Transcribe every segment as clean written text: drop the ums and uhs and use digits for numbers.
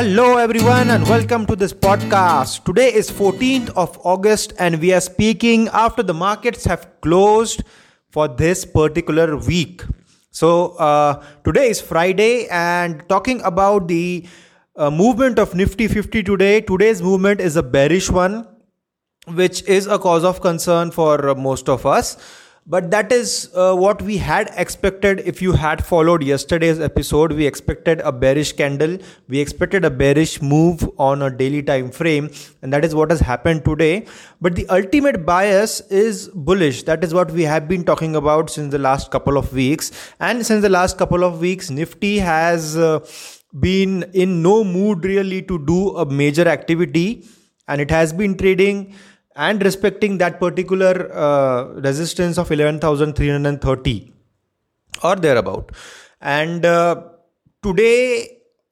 Hello everyone and welcome to this podcast. Today is 14th of August and we are speaking after the markets have closed for this particular week. So today is Friday and talking about the movement of Nifty 50 today. Today's movement is a bearish one, which is a cause of concern for most of us. But that is what we had expected. If you had followed yesterday's episode, we expected a bearish candle. We expected a bearish move on a daily time frame. And that is what has happened today. But the ultimate bias is bullish. That is what we have been talking about since the last couple of weeks. And since the last couple of weeks, Nifty has been in no mood really to do a major activity. And it has been trading and respecting that particular resistance of 11,330 or thereabout. And today,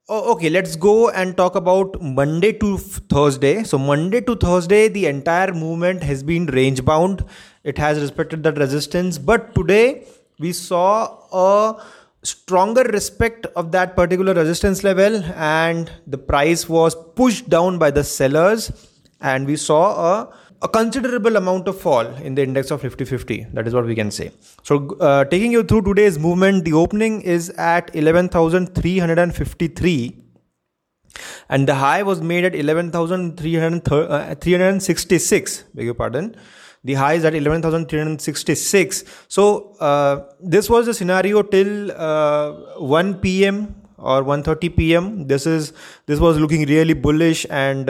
let's go and talk about Monday to Thursday. So Monday to Thursday, the entire movement has been range bound. It has respected that resistance. But today, we saw a stronger respect of that particular resistance level and the price was pushed down by the sellers. And we saw a considerable amount of fall in the index of Nifty 50. That is what we can say. So taking you through today's movement, the opening is at 11,353 and the high was made at 11,366. Beg your pardon. The high is at 11,366. So this was the scenario till 1 p.m. or 1:30 p.m. This was looking really bullish and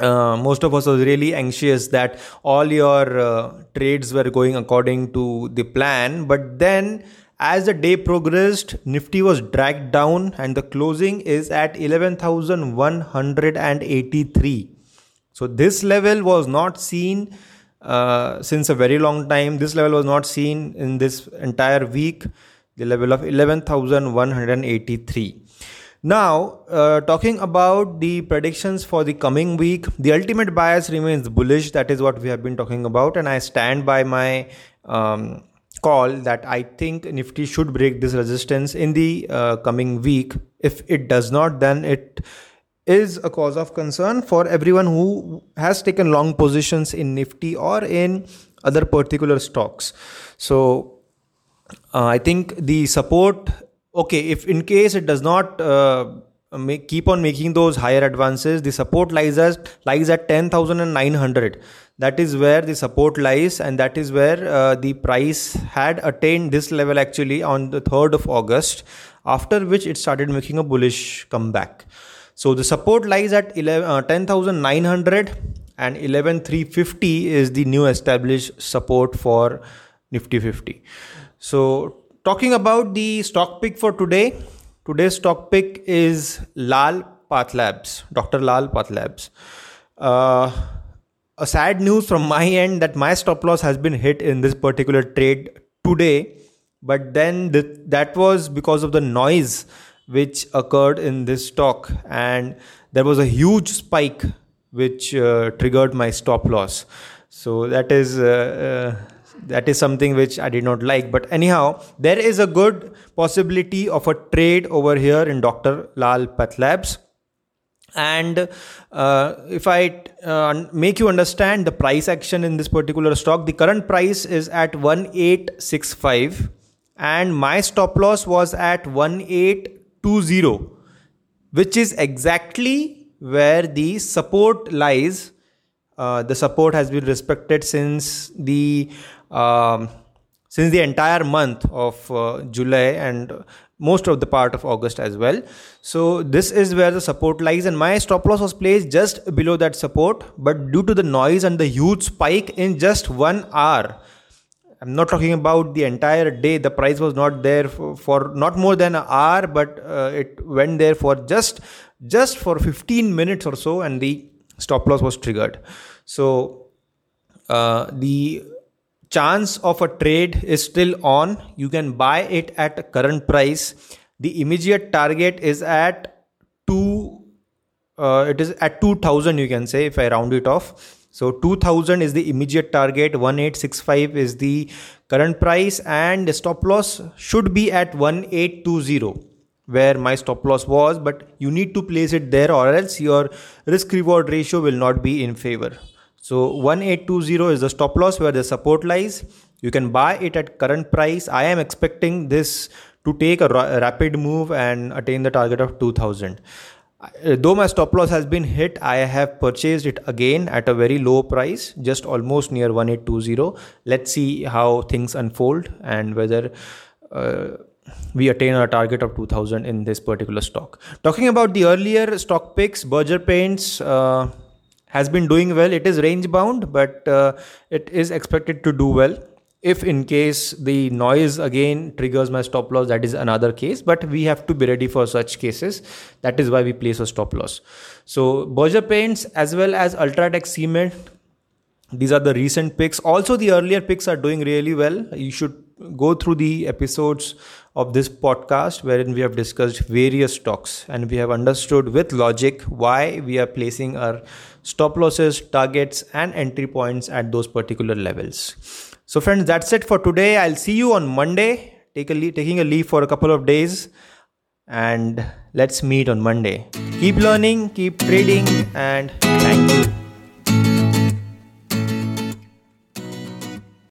most of us was really anxious that all your trades were going according to the plan. But then as the day progressed, Nifty was dragged down and the closing is at 11,183. So this level was not seen since a very long time. This level was not seen in this entire week, the level of 11,183. Now, talking about the predictions for the coming week, the ultimate bias remains bullish. That is what we have been talking about. And I stand by my call that I think Nifty should break this resistance in the coming week. If it does not, then it is a cause of concern for everyone who has taken long positions in Nifty or in other particular stocks. So, I think the support, if in case it does not keep on making those higher advances, the support lies at 10,900. That is where the support lies and that is where the price had attained this level actually on the 3rd of August, after which it started making a bullish comeback. So the support lies at 10,900 and 11,350 is the new established support for Nifty 50. So talking about the stock pick for today, today's stock pick is Lal Path Labs, Dr. Lal Path Labs. A sad news from my end that my stop loss has been hit in this particular trade today, but then that was because of the noise which occurred in this stock and there was a huge spike which triggered my stop loss. So that is something which I did not like. But anyhow, there is a good possibility of a trade over here in Dr. Lal Path Labs. And if I make you understand the price action in this particular stock, the current price is at 1865 and my stop loss was at 1820, which is exactly where the support lies. The support has been respected since the entire month of July and most of the part of August as well. So this is where the support lies and my stop loss was placed just below that support. But due to the noise and the huge spike in just 1 hour, I'm not talking about the entire day. The price was not there for not more than an hour, but it went there for just for 15 minutes or so and the stop loss was triggered. So the chance of a trade is still on. You can buy it at current price. The immediate target is at 2000, you can say, if I round it off. So 2000 is the immediate target, 1865 is the current price and the stop loss should be at 1820, where my stop loss was, but you need to place it there or else your risk reward ratio will not be in favor. So 1820 is the stop loss where the support lies. You can buy it at current price. I am expecting this to take a rapid move and attain the target of 2000. Though my stop loss has been hit, I have purchased it again at a very low price, just almost near 1820. Let's see how things unfold and whether we attain our target of 2000 in this particular stock. Talking about the earlier stock picks, Berger Paints has been doing well. It is range bound, but it is expected to do well. If in case the noise again triggers my stop loss, that is another case, but we have to be ready for such cases. That is why we place a stop loss. So Berger Paints as well as UltraTech Cement, these are the recent picks. Also the earlier picks are doing really well. You should go through the episodes of this podcast wherein we have discussed various stocks and we have understood with logic why we are placing our stop losses, targets and entry points at those particular levels. So friends, that's it for today. I'll see you on Monday. Taking a leave for a couple of days, and let's meet on Monday. Keep learning, keep trading, and thank you.